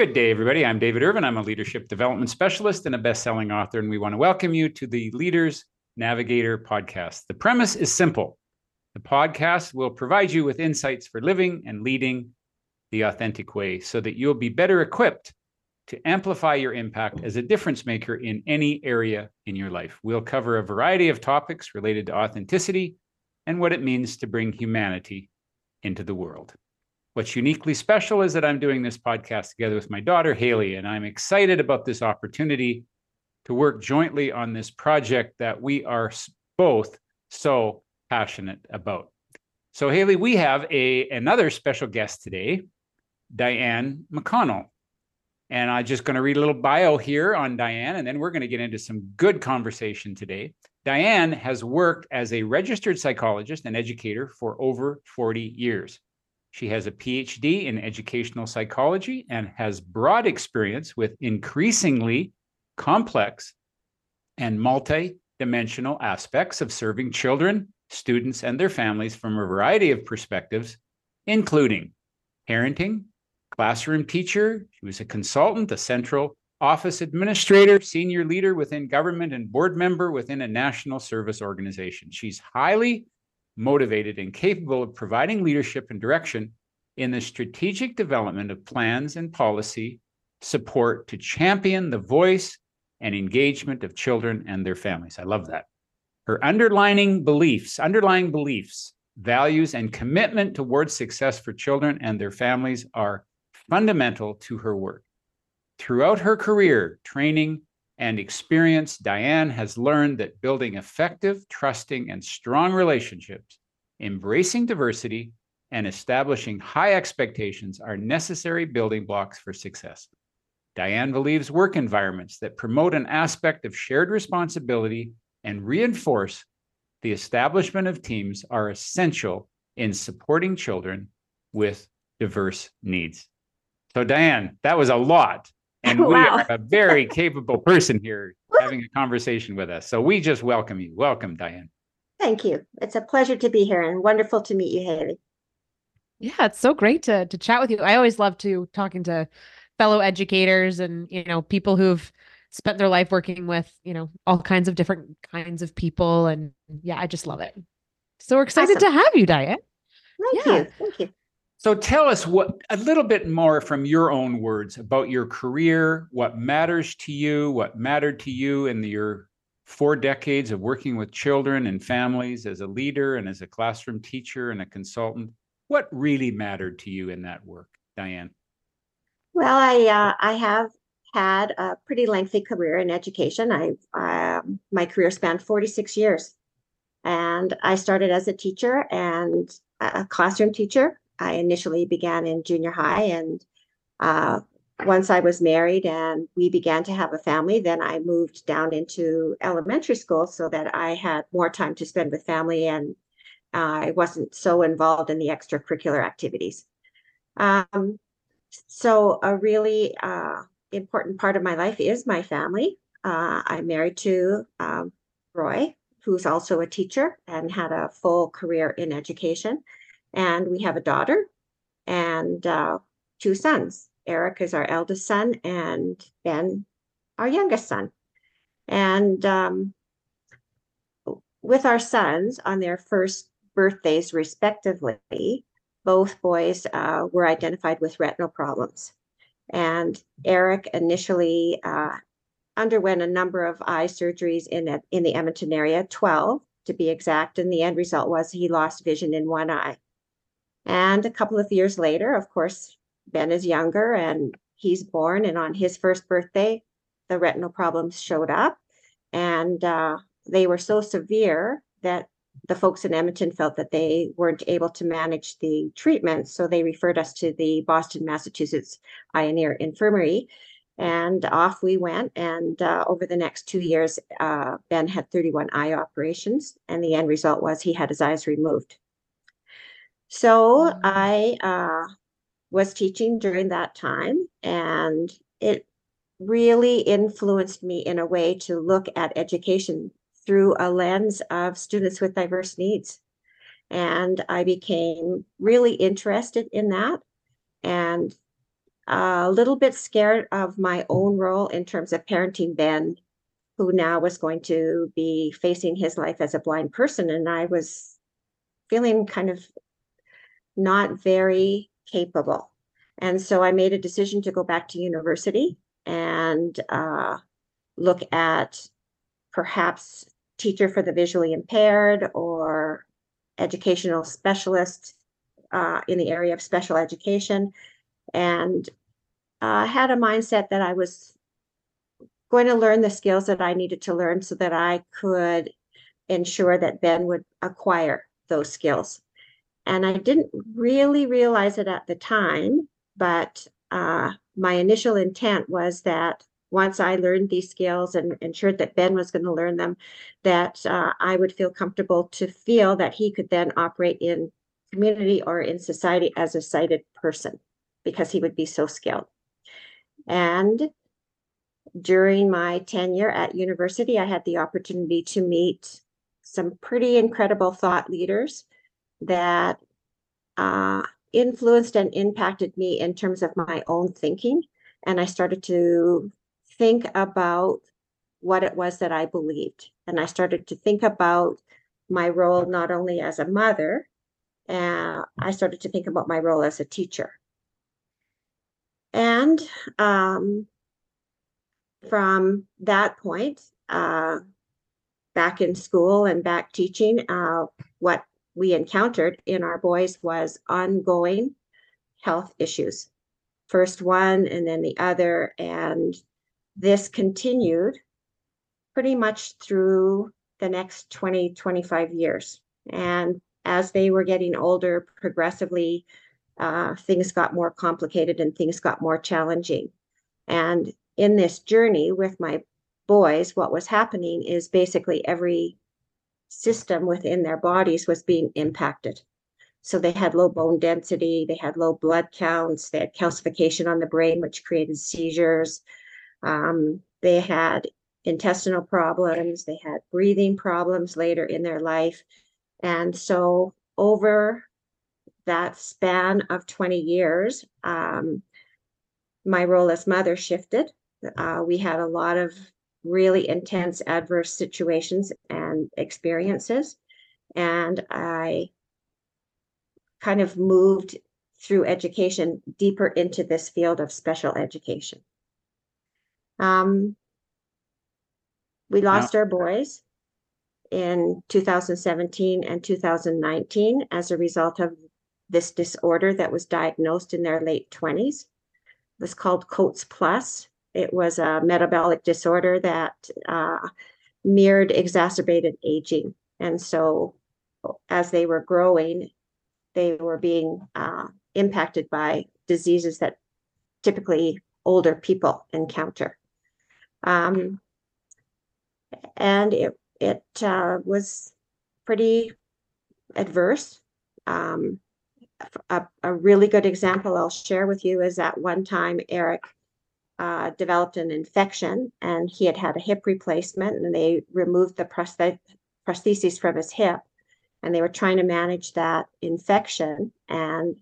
Good day, everybody. I'm David Irvine. I'm a leadership development specialist and a best-selling author, and we want to welcome you to the Leader's Navigator Podcast. The premise is simple. The podcast will provide you with insights for living and leading the authentic way so that you'll be better equipped to amplify your impact as a difference maker in any area in your life. We'll cover a variety of topics related to authenticity and what it means to bring humanity into the world. What's uniquely special is that I'm doing this podcast together with my daughter, Haley, and I'm excited about this opportunity to work jointly on this project that we are both so passionate about. So, Haley, we have another special guest today, Diane McConnell. And I'm just going to read a little bio here on Diane, and then we're going to get into some good conversation today. Diane has worked as a registered psychologist and educator for over 40 years. She has a PhD in educational psychology and has broad experience with increasingly complex and multi-dimensional aspects of serving children, students, and their families from a variety of perspectives, including parenting, classroom teacher. She was a consultant, a central office administrator, senior leader within government, and board member within a national service organization. She's highly motivated and capable of providing leadership and direction in the strategic development of plans and policy support to champion the voice and engagement of children and their families. I love that. Her underlying beliefs, values, and commitment towards success for children and their families are fundamental to her work. Throughout her career, training, and experience, Diane has learned that building effective, trusting, and strong relationships, embracing diversity, and establishing high expectations are necessary building blocks for success. Diane believes work environments that promote an aspect of shared responsibility and reinforce the establishment of teams are essential in supporting children with diverse needs. So, Diane, that was a lot. And we are a very capable person here having a conversation with us. So we just welcome you. Welcome, Diane. Thank you. It's a pleasure to be here and wonderful to meet you, Haley. Yeah, it's so great to chat with you. I always love talking to fellow educators and, people who've spent their life working with, all kinds of different kinds of people. And yeah, I just love it. So we're excited to have you, Diane. Thank you. So tell us a little bit more from your own words about your career, what mattered to you in your 4 decades of working with children and families as a leader and as a classroom teacher and a consultant. What really mattered to you in that work, Diane? Well, I have had a pretty lengthy career in education. My career spanned 46 years, and I started as a teacher and a classroom teacher. I initially began in junior high, and once I was married and we began to have a family, then I moved down into elementary school so that I had more time to spend with family and I wasn't so involved in the extracurricular activities. So a really important part of my life is my family. I'm married to Roy, who's also a teacher and had a full career in education. And we have a daughter and 2 sons. Eric is our eldest son and Ben, our youngest son. And with our sons on their first birthdays, respectively, both boys were identified with retinal problems. And Eric initially underwent a number of eye surgeries in the Edmonton area, 12 to be exact. And the end result was he lost vision in one eye. And a couple of years later, of course, Ben is younger and he's born. And on his first birthday, the retinal problems showed up. And they were so severe that the folks in Edmonton felt that they weren't able to manage the treatment. So they referred us to the Boston, Massachusetts Eye and Ear Infirmary. And off we went. And over the next 2 years, Ben had 31 eye operations. And the end result was he had his eyes removed. So I was teaching during that time, and it really influenced me in a way to look at education through a lens of students with diverse needs. And I became really interested in that. And a little bit scared of my own role in terms of parenting Ben, who now was going to be facing his life as a blind person. And I was feeling kind of not very capable. And so I made a decision to go back to university and look at perhaps teacher for the visually impaired or educational specialist in the area of special education. And I had a mindset that I was going to learn the skills that I needed to learn so that I could ensure that Ben would acquire those skills. And I didn't really realize it at the time, but my initial intent was that once I learned these skills and ensured that Ben was going to learn them, that I would feel comfortable to feel that he could then operate in community or in society as a sighted person, because he would be so skilled. And during my tenure at university, I had the opportunity to meet some pretty incredible thought leaders that influenced and impacted me in terms of my own thinking. And I started to think about what it was that I believed. And I started to think about my role not only as a mother, I started to think about my role as a teacher. And from that point, back in school and back teaching, what we encountered in our boys was ongoing health issues. First one and then the other. And this continued pretty much through the next 20, 25 years. And as they were getting older, progressively, things got more complicated and things got more challenging. And in this journey with my boys, what was happening is basically every system within their bodies was being impacted. So they had low bone density, they had low blood counts, they had calcification on the brain, which created seizures. They had intestinal problems, they had breathing problems later in their life. And so over that span of 20 years, my role as mother shifted. We had a lot of really intense adverse situations and experiences. And I kind of moved through education deeper into this field of special education. We lost our boys in 2017 and 2019 as a result of this disorder that was diagnosed in their late 20s. It was called Coates plus. It was a metabolic disorder that mirrored exacerbated aging. And so as they were growing, they were being impacted by diseases that typically older people encounter. And it was pretty adverse. A really good example I'll share with you is at one time, Eric developed an infection and he had had a hip replacement, and they removed the prosthesis from his hip, and they were trying to manage that infection and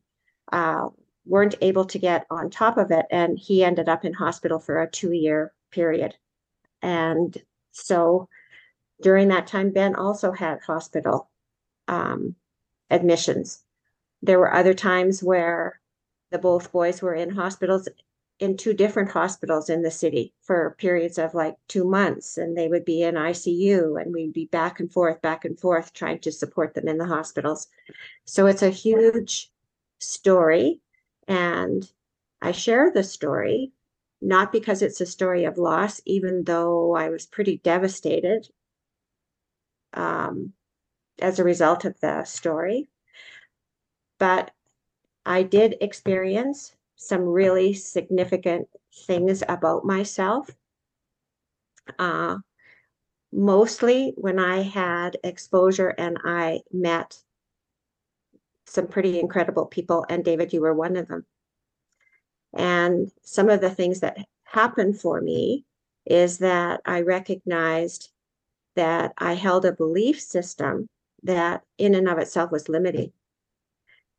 weren't able to get on top of it. And he ended up in hospital for a 2-year period. And so during that time, Ben also had hospital admissions. There were other times where both boys were in hospitals, in 2 different hospitals in the city for periods of like 2 months, and they would be in ICU, and we'd be back and forth, trying to support them in the hospitals. So it's a huge story. And I share the story, not because it's a story of loss, even though I was pretty devastated as a result of the story, but I did experience some really significant things about myself. Mostly when I had exposure and I met some pretty incredible people, and David, you were one of them. And some of the things that happened for me is that I recognized that I held a belief system that in and of itself was limiting.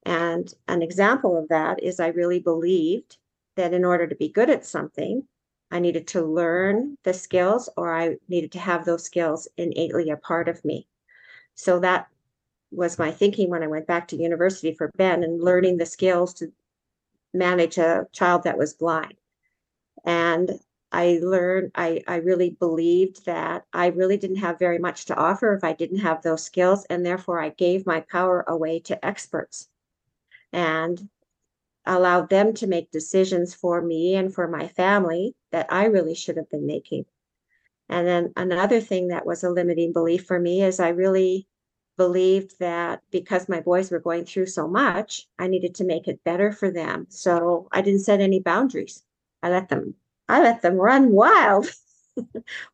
And an example of that is I really believed that in order to be good at something, I needed to learn the skills, or I needed to have those skills innately a part of me. So that was my thinking when I went back to university for Ben and learning the skills to manage a child that was blind. And I learned, I really believed that I really didn't have very much to offer if I didn't have those skills, and therefore I gave my power away to experts and allowed them to make decisions for me and for my family that I really should have been making. And then another thing that was a limiting belief for me is I really believed that because my boys were going through so much, I needed to make it better for them. So I didn't set any boundaries. I let them run wild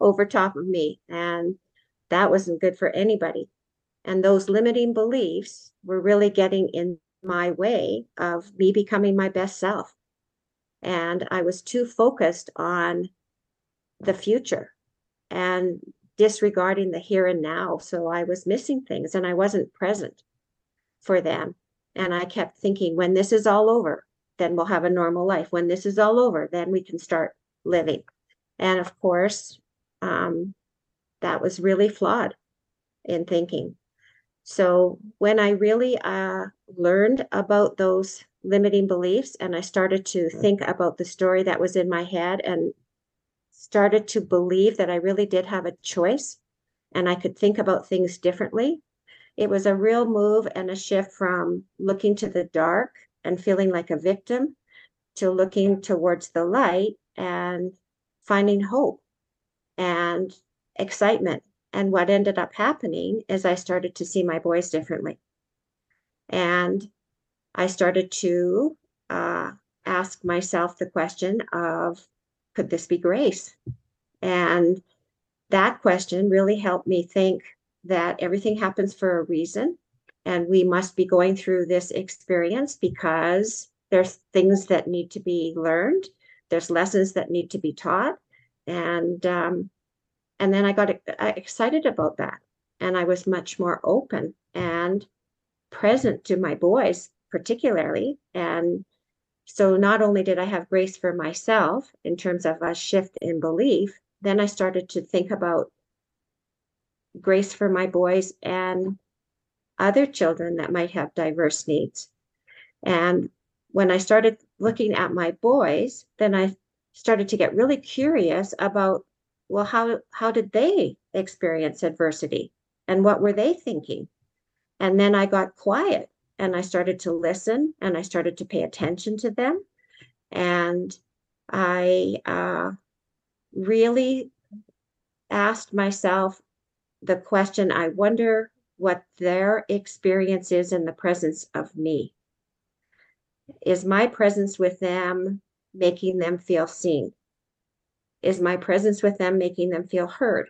over top of me. And that wasn't good for anybody. And those limiting beliefs were really getting in my way of me becoming my best self. And I was too focused on the future and disregarding the here and now. So I was missing things and I wasn't present for them. And I kept thinking, when this is all over, then we'll have a normal life. When this is all over, then we can start living. And of course, that was really flawed in thinking. So when I really learned about those limiting beliefs and I started to think about the story that was in my head and started to believe that I really did have a choice and I could think about things differently, it was a real move and a shift from looking to the dark and feeling like a victim to looking towards the light and finding hope and excitement. And what ended up happening is I started to see my boys differently. And I started to ask myself the question of, could this be grace? And that question really helped me think that everything happens for a reason. And we must be going through this experience because there's things that need to be learned. There's lessons that need to be taught. And then I got excited about that. And I was much more open and present to my boys, particularly. And so not only did I have grace for myself in terms of a shift in belief, then I started to think about grace for my boys and other children that might have diverse needs. And when I started looking at my boys, then I started to get really curious about, well, how did they experience adversity and what were they thinking? And then I got quiet and I started to listen and I started to pay attention to them. And I really asked myself the question, I wonder what their experience is in the presence of me. Is my presence with them making them feel seen? Is my presence with them making them feel heard?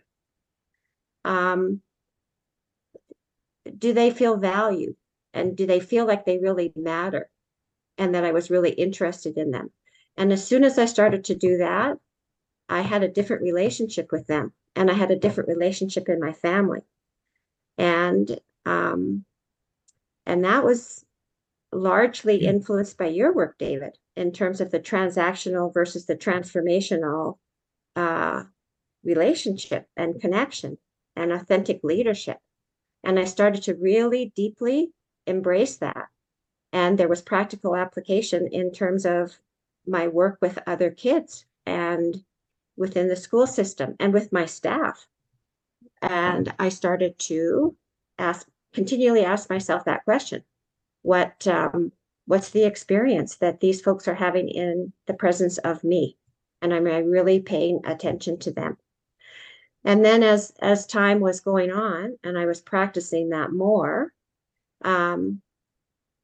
Do they feel valued? And do they feel like they really matter? And that I was really interested in them. And as soon as I started to do that, I had a different relationship with them. And I had a different relationship in my family. And that was largely influenced by your work, David, in terms of the transactional versus the transformational relationship and connection and authentic leadership. And I started to really deeply embrace that. And there was practical application in terms of my work with other kids and within the school system and with my staff. And I started to continually ask myself that question. What's the experience that these folks are having in the presence of me? And am I really paying attention to them? And then as time was going on and I was practicing that more,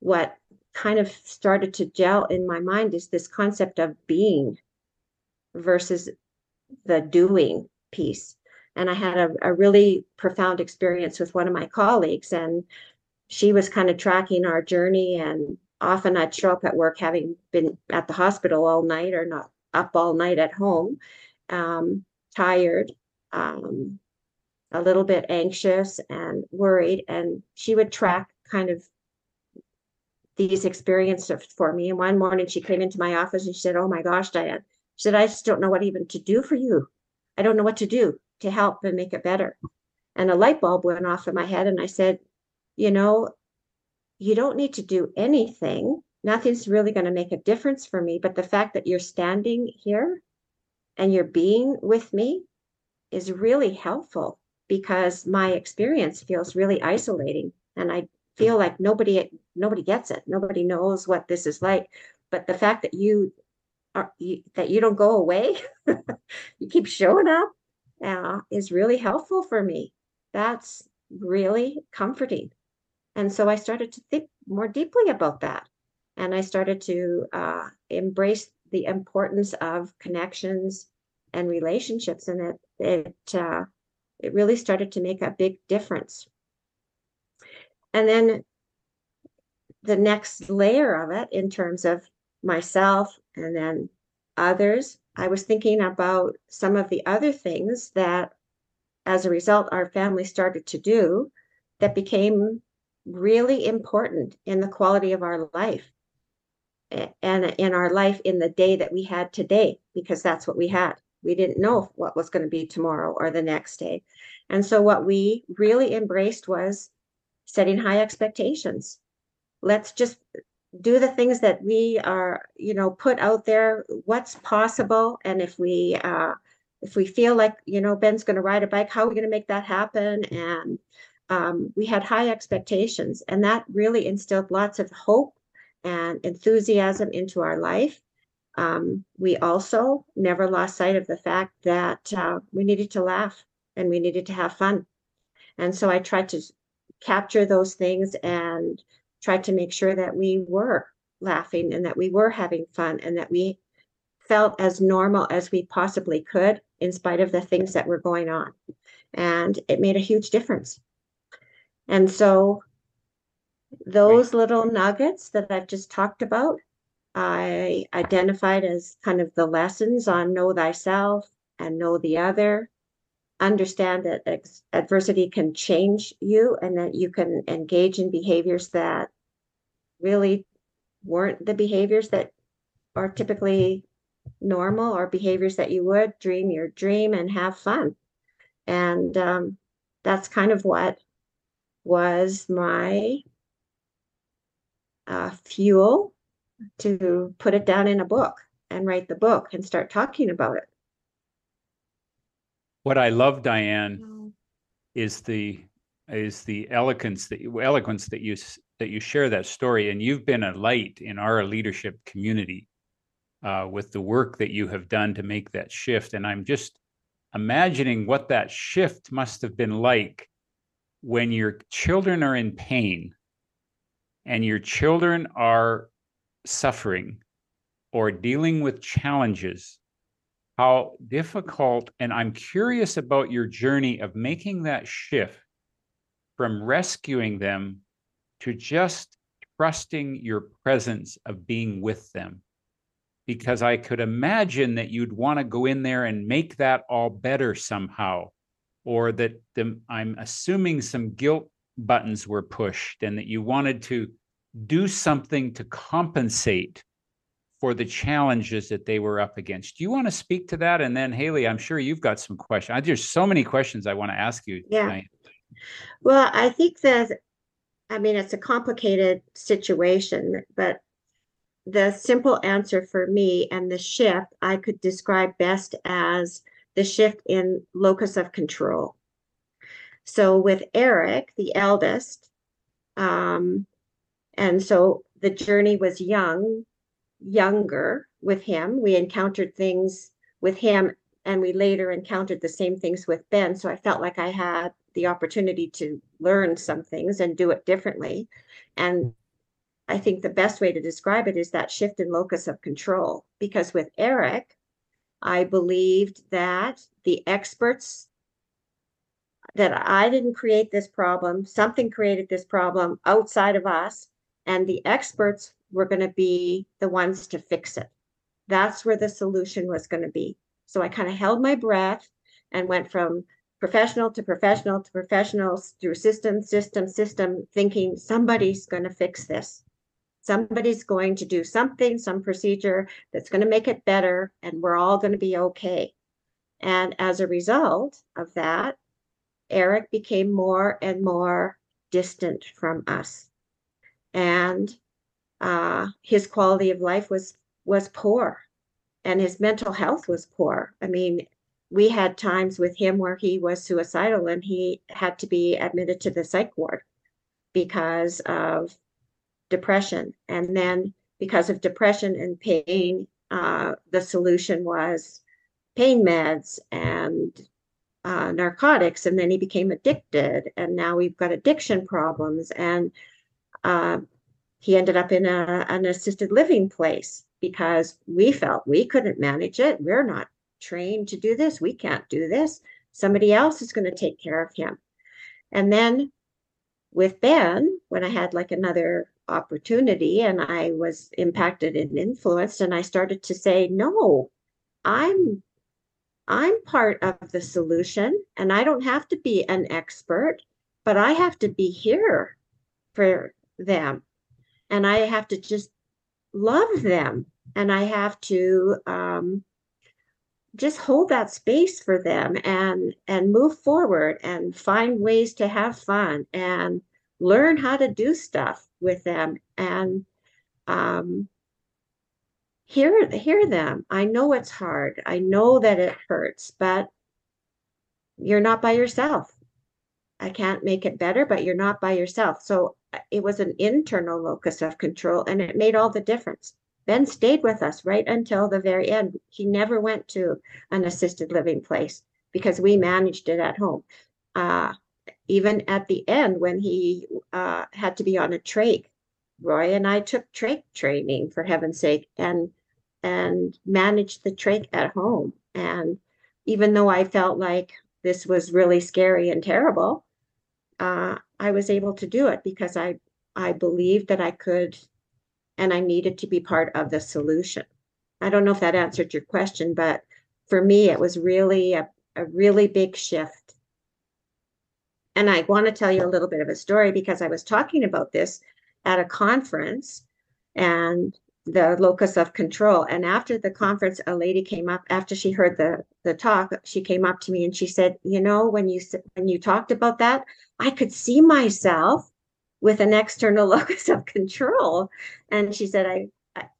what kind of started to gel in my mind is this concept of being versus the doing piece. And I had a really profound experience with one of my colleagues, and she was kind of tracking our journey. And often I'd show up at work having been at the hospital all night or not up all night at home, tired, a little bit anxious and worried. And she would track kind of these experiences for me. And one morning she came into my office and she said, "Oh my gosh, Diane," she said, "I just don't know what even to do for you. I don't know what to do to help and make it better." And a light bulb went off in my head, and I said, "You know, you don't need to do anything. Nothing's really going to make a difference for me. But the fact that you're standing here and you're being with me is really helpful, because my experience feels really isolating. And I feel like nobody gets it. Nobody knows what this is like. But the fact that you don't go away, you keep showing up, is really helpful for me. That's really comforting." And so I started to think more deeply about that. And I started to embrace the importance of connections and relationships. And it really started to make a big difference. And then the next layer of it, in terms of myself and then others, I was thinking about some of the other things that, as a result, our family started to do that became really important in the quality of our life and in our life in the day that we had today, because that's what we had. We didn't know what was going to be tomorrow or the next day. And so what we really embraced was setting high expectations. Let's just do the things that we are, put out there, what's possible. And if we feel like, Ben's going to ride a bike, how are we going to make that happen? And we had high expectations, and that really instilled lots of hope and enthusiasm into our life. We also never lost sight of the fact that we needed to laugh and we needed to have fun. And so I tried to capture those things and tried to make sure that we were laughing and that we were having fun and that we felt as normal as we possibly could in spite of the things that were going on. And it made a huge difference. And so those little nuggets that I've just talked about, I identified as kind of the lessons on know thyself and know the other. Understand that adversity can change you and that you can engage in behaviors that really weren't the behaviors that are typically normal, or behaviors that you would dream your dream and have fun. And that's kind of what was my fuel to put it down in a book and write the book and start talking about it. What I love, Diane, is the eloquence that you share that story. And you've been a light in our leadership community with the work that you have done to make that shift. And I'm just imagining what that shift must have been like when your children are in pain and your children are suffering or dealing with challenges. How difficult, and I'm curious about your journey of making that shift from rescuing them to just trusting your presence of being with them. Because I could imagine that you'd want to go in there and make that all better somehow, or that I'm assuming some guilt buttons were pushed and that you wanted to do something to compensate for the challenges that they were up against. Do you want to speak to that? And then Haley, I'm sure you've got some questions. There's so many questions I want to ask you tonight. Well, I think that, it's a complicated situation, but the simple answer for me and the shift I could describe best as the shift in locus of control. So with Eric, the eldest, and so the journey was younger with him. We encountered things with him, and we later encountered the same things with Ben. So I felt like I had the opportunity to learn some things and do it differently. And I think the best way to describe it is that shift in locus of control, because with Eric, I believed that the experts, that I didn't create this problem, something created this problem outside of us, and the experts were going to be the ones to fix it. That's where the solution was going to be. So I kind of held my breath and went from professional to professional to professional through system, thinking somebody's going to fix this. Somebody's going to do something, some procedure that's going to make it better, and we're all going to be okay. And as a result of that, Eric became more and more distant from us. And his quality of life was poor, and his mental health was poor. I mean, we had times with him where he was suicidal and he had to be admitted to the psych ward because of depression. And then because of depression and pain, the solution was pain meds and narcotics. And then he became addicted, and now we've got addiction problems. And he ended up in an assisted living place because we felt we couldn't manage it. We're not trained to do this. We can't do this. Somebody else is going to take care of him. And then with Ben, when I had like another opportunity and I was impacted and influenced, and I started to say, no, I'm part of the solution, and I don't have to be an expert, but I have to be here for them, and I have to just love them, and I have to just hold that space for them and move forward and find ways to have fun and learn how to do stuff with them and hear them. I know it's hard. I know that it hurts, but you're not by yourself. I can't make it better, but you're not by yourself. So it was an internal locus of control, and it made all the difference. Ben stayed with us right until the very end. He never went to an assisted living place because we managed it at home. Even at the end when he had to be on a trach, Roy and I took trach training, for heaven's sake, and managed the trach at home. And even though I felt like this was really scary and terrible, I was able to do it because I believed that I could, and I needed to be part of the solution. I don't know if that answered your question, but for me, it was really a really big shift. And I want to tell you a little bit of a story because I was talking about this at a conference, and the locus of control. And after the conference, a lady came up, after she heard the talk, she came up to me and she said, you know, when you talked about that, I could see myself with an external locus of control. And she said,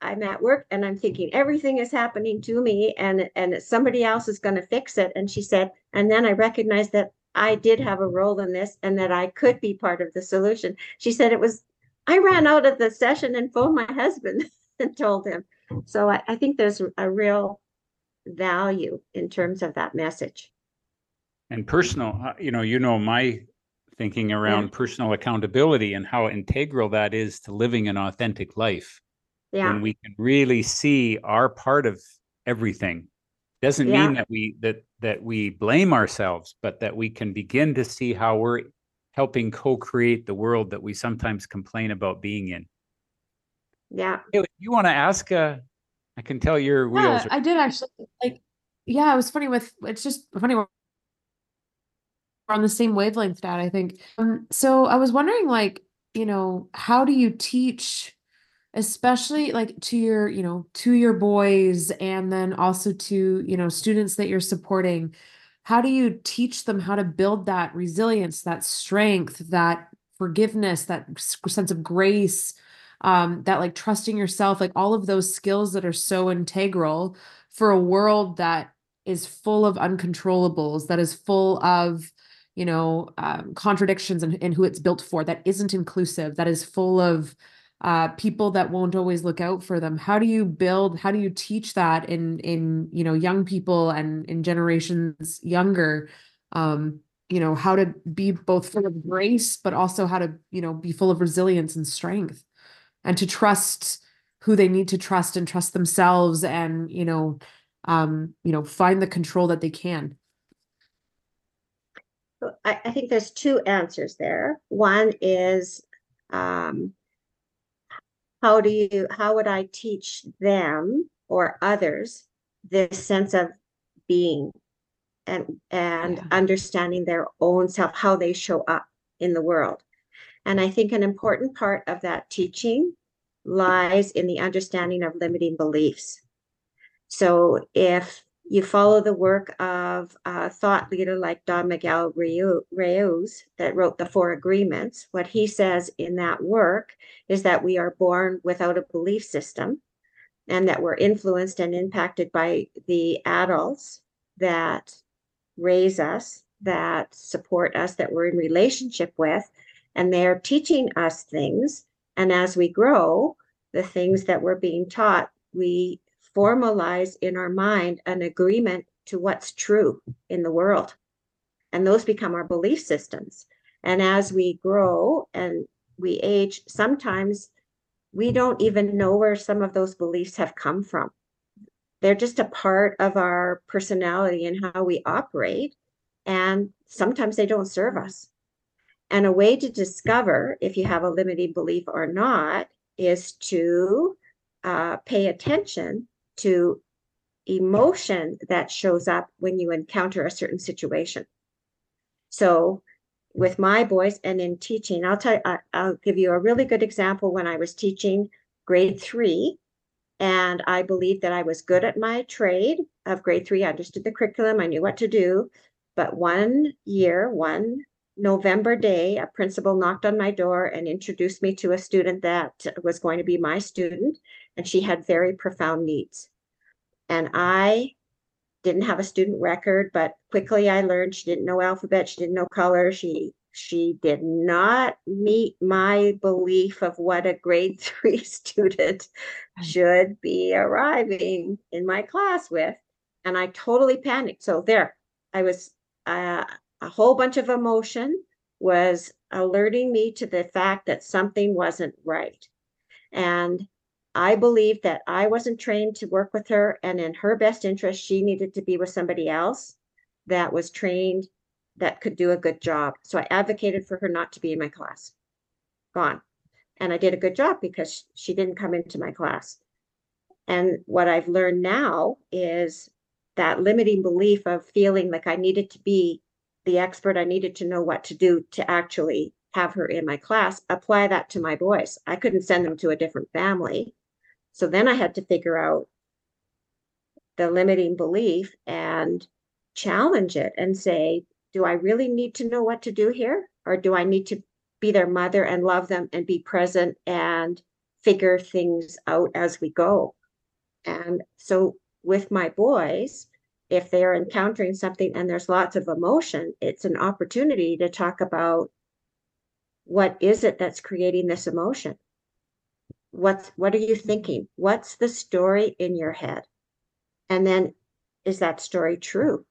I'm at work and I'm thinking everything is happening to me, and somebody else is going to fix it. And she said, and then I recognized that I did have a role in this and that I could be part of the solution. She said, I ran out of the session and phoned my husband and told him. So I think there's a real value in terms of that message. And personal, you know my thinking around personal accountability and how integral that is to living an authentic life. Yeah. When we can really see our part of everything, doesn't mean that we blame ourselves, but that we can begin to see how we're helping co-create the world that we sometimes complain about being in. Yeah. You want to ask? I can tell your wheels. I did actually. It was funny. It's just funny. We're on the same wavelength, Dad, I think. So I was wondering, how do you teach, especially to your boys, and then also to students that you're supporting. How do you teach them how to build that resilience, that strength, that forgiveness, that sense of grace, that trusting yourself, all of those skills that are so integral for a world that is full of uncontrollables, that is full of, contradictions in who it's built for, that isn't inclusive, that is full of people that won't always look out for them. How do you teach that in young people and in generations younger, how to be both full of grace, but also how to, be full of resilience and strength, and to trust who they need to trust and trust themselves and, find the control that they can. I think there's two answers there. One is, how would I teach them or others this sense of being and understanding their own self, how they show up in the world? And I think an important part of that teaching lies in the understanding of limiting beliefs. So if you follow the work of a thought leader like Don Miguel Reyes that wrote The Four Agreements, what he says in that work is that we are born without a belief system and that we're influenced and impacted by the adults that raise us, that support us, that we're in relationship with, and they are teaching us things. And as we grow, the things that we're being taught, we formalize in our mind an agreement to what's true in the world. And those become our belief systems. And as we grow and we age, sometimes we don't even know where some of those beliefs have come from. They're just a part of our personality and how we operate. And sometimes they don't serve us. And a way to discover if you have a limiting belief or not is to pay attention to emotion that shows up when you encounter a certain situation. So with my boys and in teaching, I'll give you a really good example. When I was teaching grade 3, and I believed that I was good at my trade of grade 3, I understood the curriculum, I knew what to do. But one November day, a principal knocked on my door and introduced me to a student that was going to be my student, and she had very profound needs. And I didn't have a student record, but quickly I learned she didn't know alphabet, she didn't know color, she did not meet my belief of what a grade 3 student should be arriving in my class with, and I totally panicked. So there, I was a whole bunch of emotion was alerting me to the fact that something wasn't right. And I believed that I wasn't trained to work with her, and in her best interest, she needed to be with somebody else that was trained, that could do a good job. So I advocated for her not to be in my class. Gone. And I did a good job because she didn't come into my class. And what I've learned now is that limiting belief of feeling like I needed to be the expert, I needed to know what to do to actually have her in my class, apply that to my boys. I couldn't send them to a different family. So then I had to figure out the limiting belief and challenge it and say, do I really need to know what to do here? Or do I need to be their mother and love them and be present and figure things out as we go? And so with my boys, if they're encountering something and there's lots of emotion, it's an opportunity to talk about what is it that's creating this emotion? What are you thinking? What's the story in your head? And then is that story true?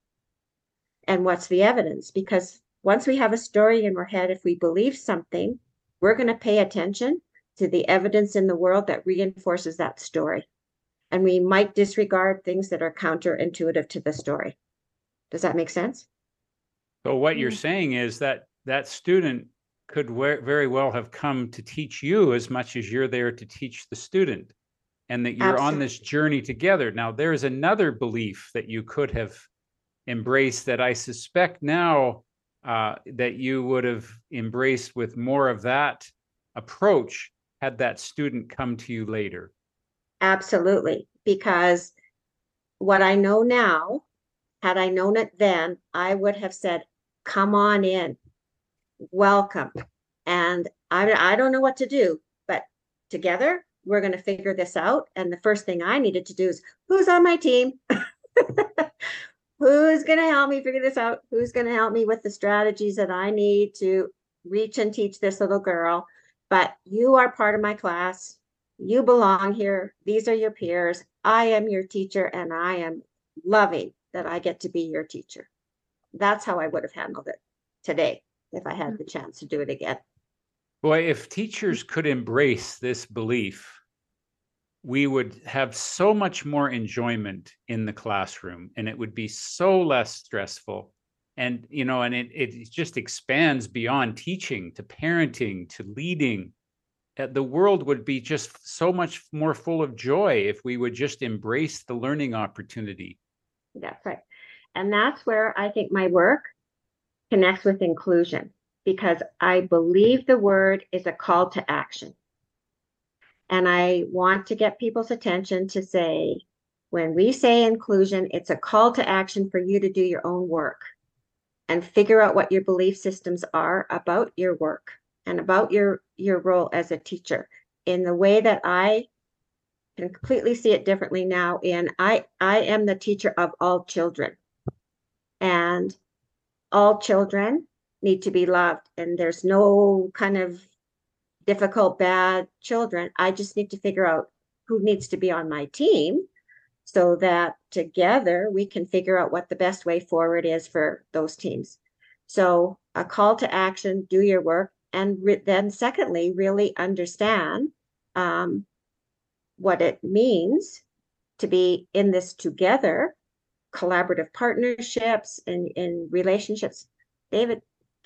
And what's the evidence? Because once we have a story in our head, if we believe something, we're going to pay attention to the evidence in the world that reinforces that story. And we might disregard things that are counterintuitive to the story. Does that make sense? So what you're saying is that that student could very well have come to teach you as much as you're there to teach the student, and that you're on this journey together. Now, there is another belief that you could have embraced that I suspect now that you would have embraced with more of that approach had that student come to you later. Absolutely, because what I know now, had I known it then, I would have said, come on in, welcome. And I don't know what to do, but together we're going to figure this out. And the first thing I needed to do is, who's on my team? Who's going to help me figure this out? Who's going to help me with the strategies that I need to reach and teach this little girl? But you are part of my class. You belong here. These are your peers. I am your teacher, and I am loving that I get to be your teacher. That's how I would have handled it today if I had the chance to do it again. Boy, if teachers could embrace this belief, we would have so much more enjoyment in the classroom, and it would be so less stressful. And, you know, and it just expands beyond teaching to parenting, to leading. The world would be just so much more full of joy if we would just embrace the learning opportunity. That's right. And that's where I think my work connects with inclusion, because I believe the word is a call to action. And I want to get people's attention to say, when we say inclusion, it's a call to action for you to do your own work and figure out what your belief systems are about your work and about your role as a teacher. In the way that I can completely see it differently now, in I am the teacher of all children, and all children need to be loved, and there's no kind of difficult, bad children. I just need to figure out who needs to be on my team so that together we can figure out what the best way forward is for those teams. So a call to action, do your work. And then secondly, really understand what it means to be in this together, collaborative partnerships and in relationships. David,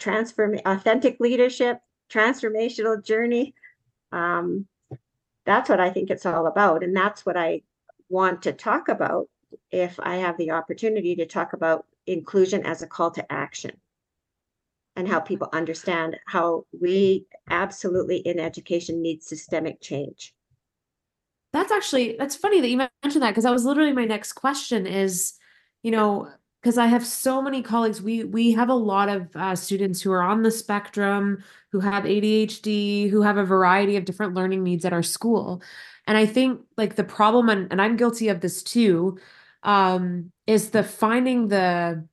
authentic leadership, transformational journey. That's what I think it's all about. And that's what I want to talk about if I have the opportunity to talk about inclusion as a call to action, and how people understand how we absolutely in education need systemic change. That's funny that you mentioned that, because that was literally my next question is, you know, because I have so many colleagues, we have a lot of students who are on the spectrum, who have ADHD, who have a variety of different learning needs at our school. And I think like the problem, and I'm guilty of this too, is the finding the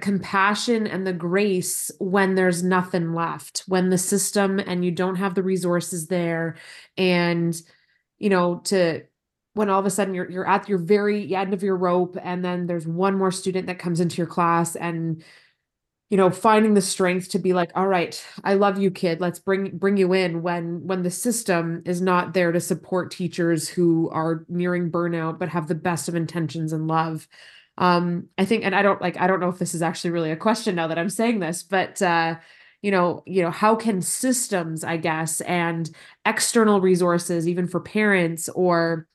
compassion and the grace when there's nothing left, when the system and you don't have the resources there, and you know, to when all of a sudden you're at your very end of your rope, and then there's one more student that comes into your class, and you know, finding the strength to be like, all right, I love you, kid, let's bring you in, when the system is not there to support teachers who are nearing burnout but have the best of intentions and love. I think, and I don't know if this is actually really a question now that I'm saying this, but you know, how can systems, I guess, and external resources, even for parents or,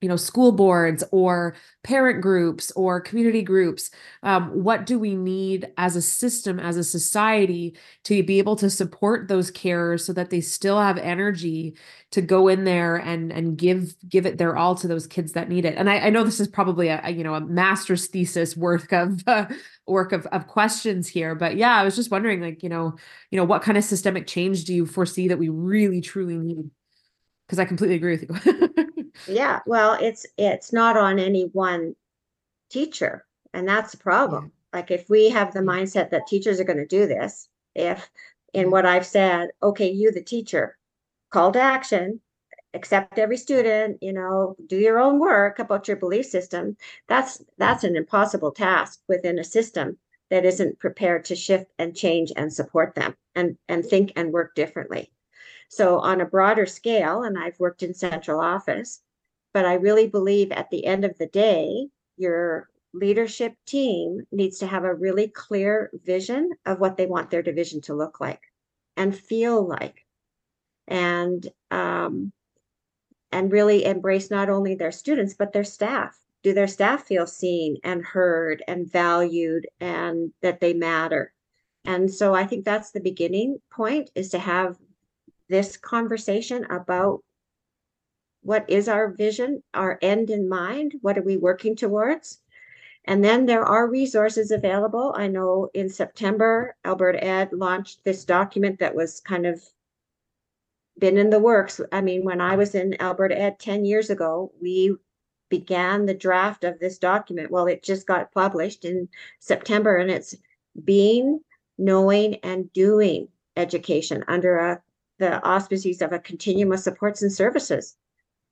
you know, school boards or parent groups or community groups, what do we need as a system, as a society, to be able to support those carers so that they still have energy to go in there and give it their all to those kids that need it? And I know this is probably a master's thesis work of questions here, but yeah, I was just wondering, like, you know, what kind of systemic change do you foresee that we really truly need? Because I completely agree with you. Yeah, well, it's not on any one teacher, and that's the problem. Yeah. Like if we have the mindset that teachers are going to do this, if in what I've said, okay, you the teacher, call to action, accept every student, you know, do your own work about your belief system. That's an impossible task within a system that isn't prepared to shift and change and support them and think and work differently. So on a broader scale, and I've worked in central office, but I really believe at the end of the day, your leadership team needs to have a really clear vision of what they want their division to look like and feel like, and really embrace not only their students, but their staff. Do their staff feel seen and heard and valued and that they matter? And so I think that's the beginning point, is to have this conversation about what is our vision, our end in mind, what are we working towards? And then there are resources available. I know in September, Alberta Ed launched this document that was kind of been in the works. I mean, when I was in Alberta Ed 10 years ago, we began the draft of this document. Well, it just got published in September, and it's Being, Knowing, and Doing Education under the auspices of a continuum of supports and services.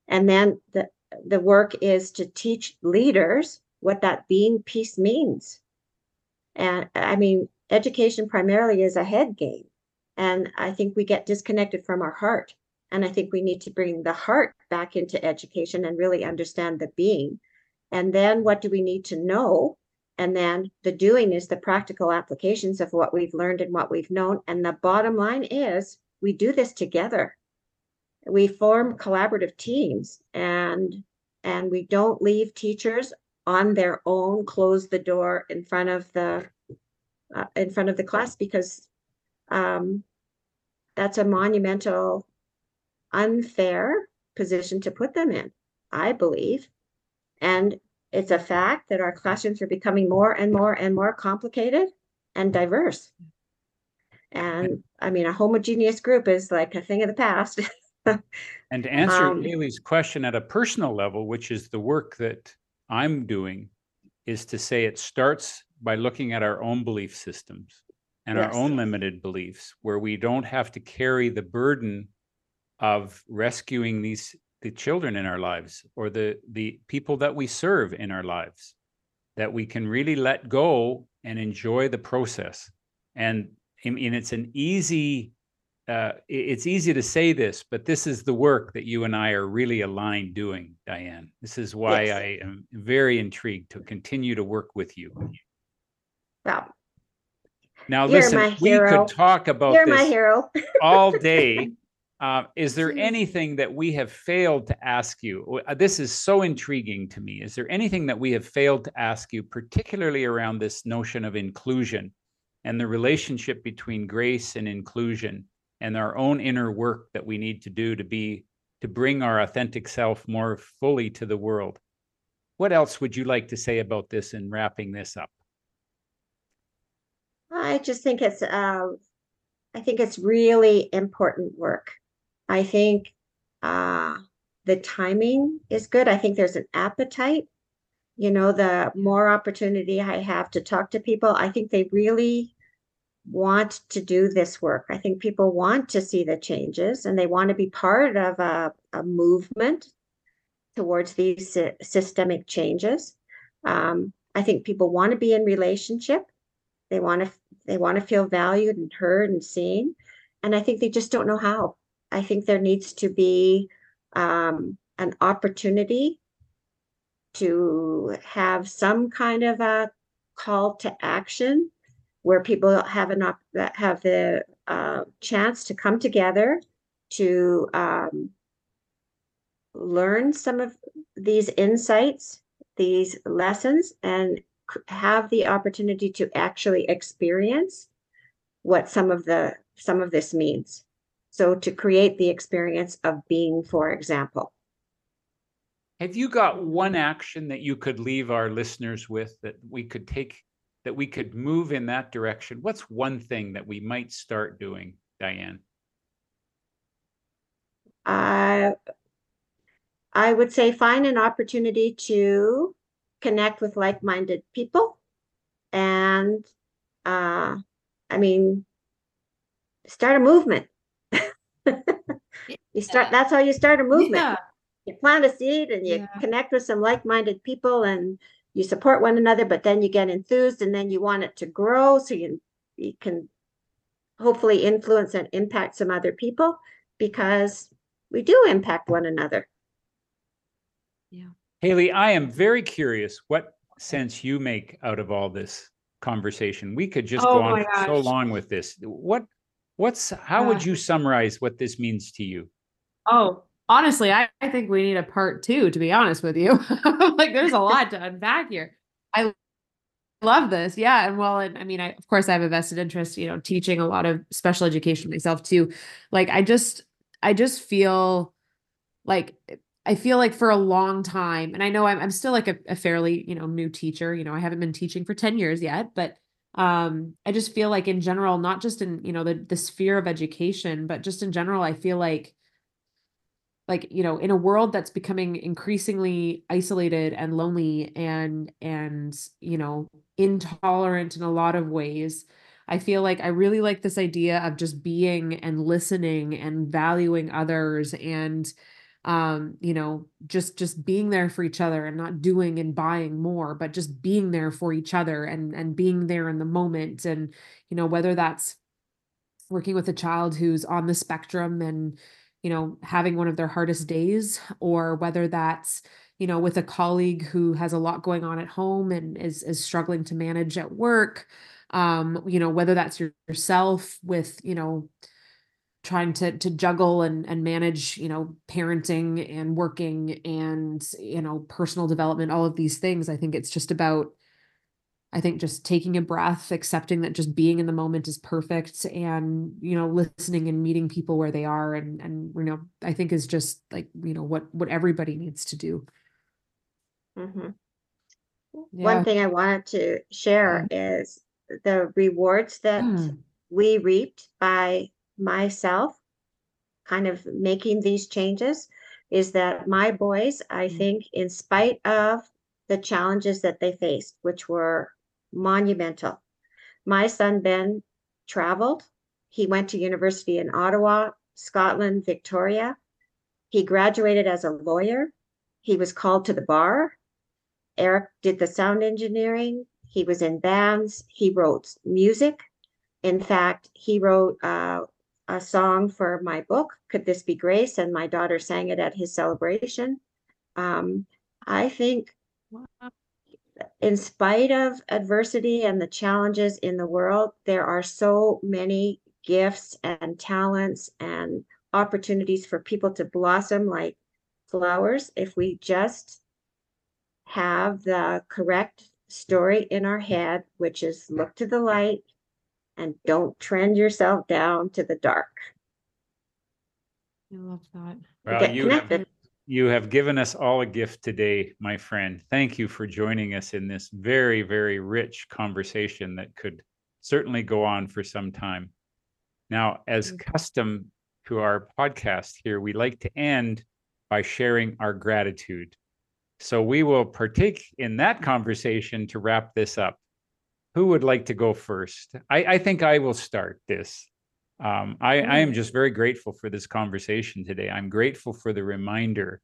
And then the work is to teach leaders what that being piece means. And I mean, education primarily is a head game. And I think we get disconnected from our heart. And I think we need to bring the heart back into education and really understand the being. And then what do we need to know? And then the doing is the practical applications of what we've learned and what we've known. And the bottom line is, we do this together. We form collaborative teams, and we don't leave teachers on their own, close the door in front of the class, because that's a monumental unfair position to put them in, I believe. And it's a fact that our classrooms are becoming more and more and more complicated and diverse. And I mean, a homogeneous group is like a thing of the past. And to answer Haley's question at a personal level, which is the work that I'm doing, is to say it starts by looking at our own belief systems and yes. our own limited beliefs, where we don't have to carry the burden of rescuing the children in our lives or the people that we serve in our lives, that we can really let go and enjoy the process. And I mean, it's an easy, it's easy to say this, but this is the work that you and I are really aligned doing, Diane. This is why yes. I am very intrigued to continue to work with you. Wow. Now, you're listen, we could talk about you're this my hero. All day. Is there anything that we have failed to ask you? This is so intriguing to me. Is there anything that we have failed to ask you, particularly around this notion of inclusion and the relationship between grace and inclusion and our own inner work that we need to do to bring our authentic self more fully to the world? What else would you like to say about this in wrapping this up? I just think it's really important work. I think the timing is good. I think there's an appetite. You know, the more opportunity I have to talk to people, I think they really want to do this work. I think people want to see the changes and they want to be part of a movement towards these systemic changes. I think people want to be in relationship. They want to feel valued and heard and seen. And I think they just don't know how. I think there needs to be an opportunity to have some kind of a call to action where people have the chance to come together to learn some of these insights, these lessons, and have the opportunity to actually experience what some of this means. So to create the experience of being, for example. Have you got one action that you could leave our listeners with that we could take, that we could move in that direction? What's one thing that we might start doing, Diane? I would say find an opportunity to connect with like-minded people. And start a movement. You start. That's how you start a movement. Yeah. You plant a seed and you connect with some like-minded people and you support one another, but then you get enthused and then you want it to grow so you can hopefully influence and impact some other people, because we do impact one another. Yeah. Haley, I am very curious what sense you make out of all this conversation. We could just go on for so long with this. How would you summarize what this means to you? Oh, honestly, I think we need a part two, to be honest with you. Like, there's a lot to unpack here. I love this. Yeah. And well, of course I have a vested interest, teaching a lot of special education myself too. Like, I just feel like, for a long time, and I know I'm still like a fairly, new teacher, I haven't been teaching for 10 years yet, but I just feel like in general, not just in, the sphere of education, but just in general, I feel like in a world that's becoming increasingly isolated and lonely and intolerant in a lot of ways, I feel like I really like this idea of just being and listening and valuing others and, just being there for each other and not doing and buying more, but just being there for each other and being there in the moment. And, whether that's working with a child who's on the spectrum and, having one of their hardest days, or whether that's, with a colleague who has a lot going on at home and is struggling to manage at work, whether that's yourself with, trying to juggle and manage, parenting and working and, personal development, all of these things. I think it's just about I think just taking a breath, accepting that just being in the moment is perfect, and, you know, listening and meeting people where they are. And, you know, I think is just like, you know, what everybody needs to do. Mm-hmm. Yeah. One thing I wanted to share is the rewards that we reaped by myself kind of making these changes is that my boys, I think, in spite of the challenges that they faced, which were monumental, my son Ben traveled. He went to university in Ottawa, Scotland, Victoria. He graduated as a lawyer. He was called to the bar. Eric did the sound engineering. He was in bands. He wrote music. In fact, he wrote a song for my book, Could This Be Grace? And my daughter sang it at his celebration. I think in spite of adversity and the challenges in the world, there are so many gifts and talents and opportunities for people to blossom like flowers if we just have the correct story in our head, which is look to the light and don't trend yourself down to the dark. I love that. Well, you have given us all a gift today, my friend. Thank you for joining us in this very, very rich conversation that could certainly go on for some time. Now, as custom to our podcast here, we like to end by sharing our gratitude. So we will partake in that conversation to wrap this up. Who would like to go first? I think I will start this. I am just very grateful for this conversation today. I'm grateful for the reminder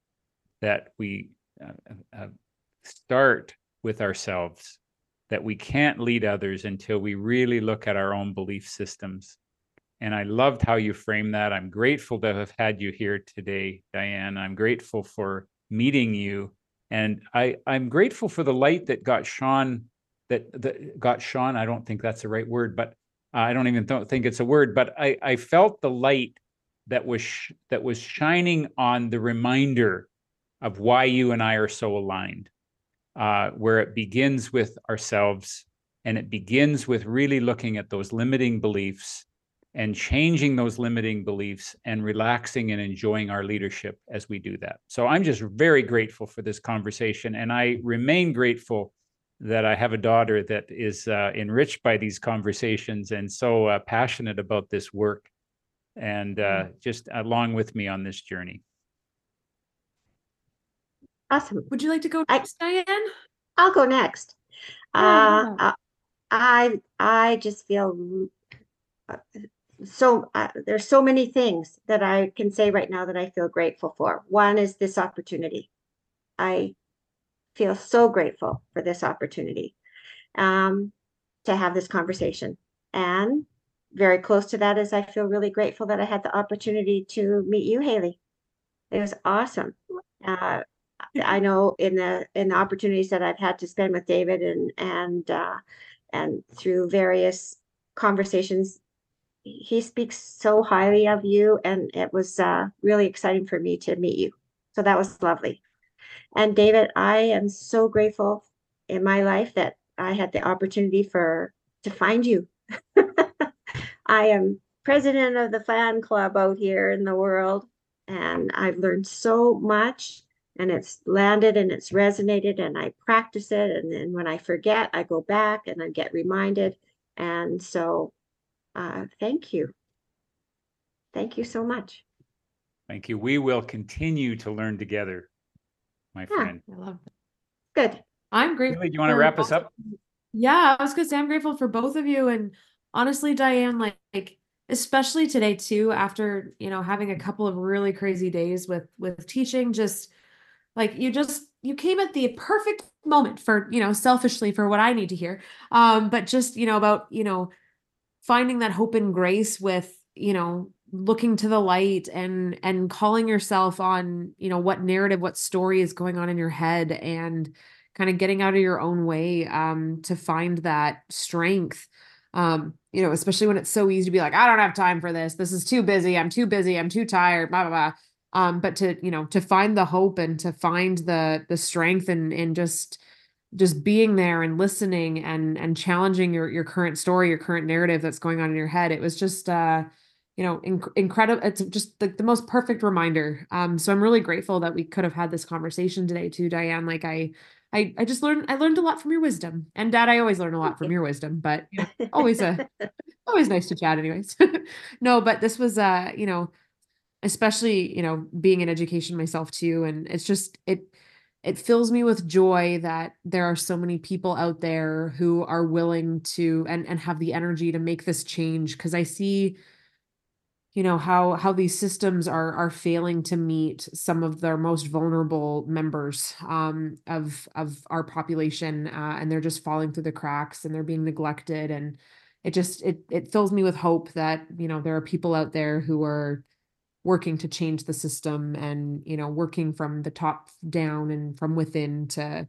that we start with ourselves, that we can't lead others until we really look at our own belief systems. And I loved how you framed that. I'm grateful to have had you here today, Diane. I'm grateful for meeting you. And I'm grateful for the light that got shone, I don't think that's the right word, but I don't even think it's a word, but I felt the light that was shining on the reminder of why you and I are so aligned, where it begins with ourselves, and it begins with really looking at those limiting beliefs and changing those limiting beliefs and relaxing and enjoying our leadership as we do that. So I'm just very grateful for this conversation. And I remain grateful that I have a daughter that is enriched by these conversations and so passionate about this work and just along with me on this journey. Awesome. Would you like to go next, Diane? I'll go next. I just feel so there's so many things that I can say right now that I feel grateful for. One is this opportunity. I feel so grateful for this opportunity to have this conversation. And very close to that is I feel really grateful that I had the opportunity to meet you, Haley. It was awesome. I know in the opportunities that I've had to spend with David and through various conversations, he speaks so highly of you, and it was really exciting for me to meet you. So that was lovely. And David, I am so grateful in my life that I had the opportunity to find you. I am president of the fan club out here in the world, and I've learned so much, and it's landed and it's resonated, and I practice it. And then when I forget, I go back and I get reminded. And so thank you. Thank you so much. Thank you. We will continue to learn together, my friend. I love that. Good. I'm grateful. Haley, do you want to wrap us up? Yeah, I was going to say I'm grateful for both of you. And honestly, Diane, like especially today too, after, you know, having a couple of really crazy days with teaching, just like you came at the perfect moment for, you know, selfishly for what I need to hear. But just, you know, about, you know, finding that hope and grace with, you know, looking to the light and calling yourself on, you know, what narrative, what story is going on in your head, and kind of getting out of your own way, to find that strength. You know, especially when it's so easy to be like, I don't have time for this. This is too busy. I'm too busy. I'm too tired, blah, blah, blah. But to, you know, to find the hope and to find the strength and just, just being there and listening and challenging your current story, your current narrative that's going on in your head. It was just, incredible. It's just the most perfect reminder. So I'm really grateful that we could have had this conversation today too, Diane. Like I learned a lot from your wisdom, and Dad, I always learn a lot from your wisdom, but always nice to chat anyways. No, but this was, especially, being in education myself too. And it's just, it fills me with joy that there are so many people out there who are willing to, and have the energy to make this change. 'Cause I see, how these systems are failing to meet some of their most vulnerable members of our population, and they're just falling through the cracks and they're being neglected. And it just it fills me with hope that there are people out there who are working to change the system, and working from the top down and from within to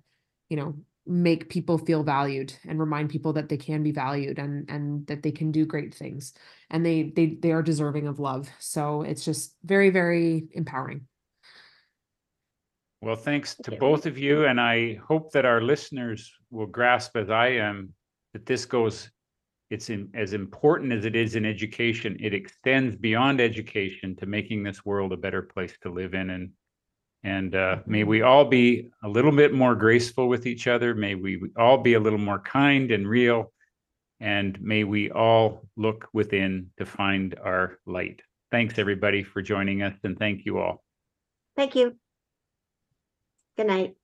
make people feel valued and remind people that they can be valued and that they can do great things, and they are deserving of love. So it's just very, very empowering. Well, thanks to both of you. And I hope that our listeners will grasp, as I am, that this goes, as important as it is in education, it extends beyond education to making this world a better place to live in. And may we all be a little bit more graceful with each other. May we all be a little more kind and real. And may we all look within to find our light. Thanks, everybody, for joining us. And thank you all. Thank you. Good night.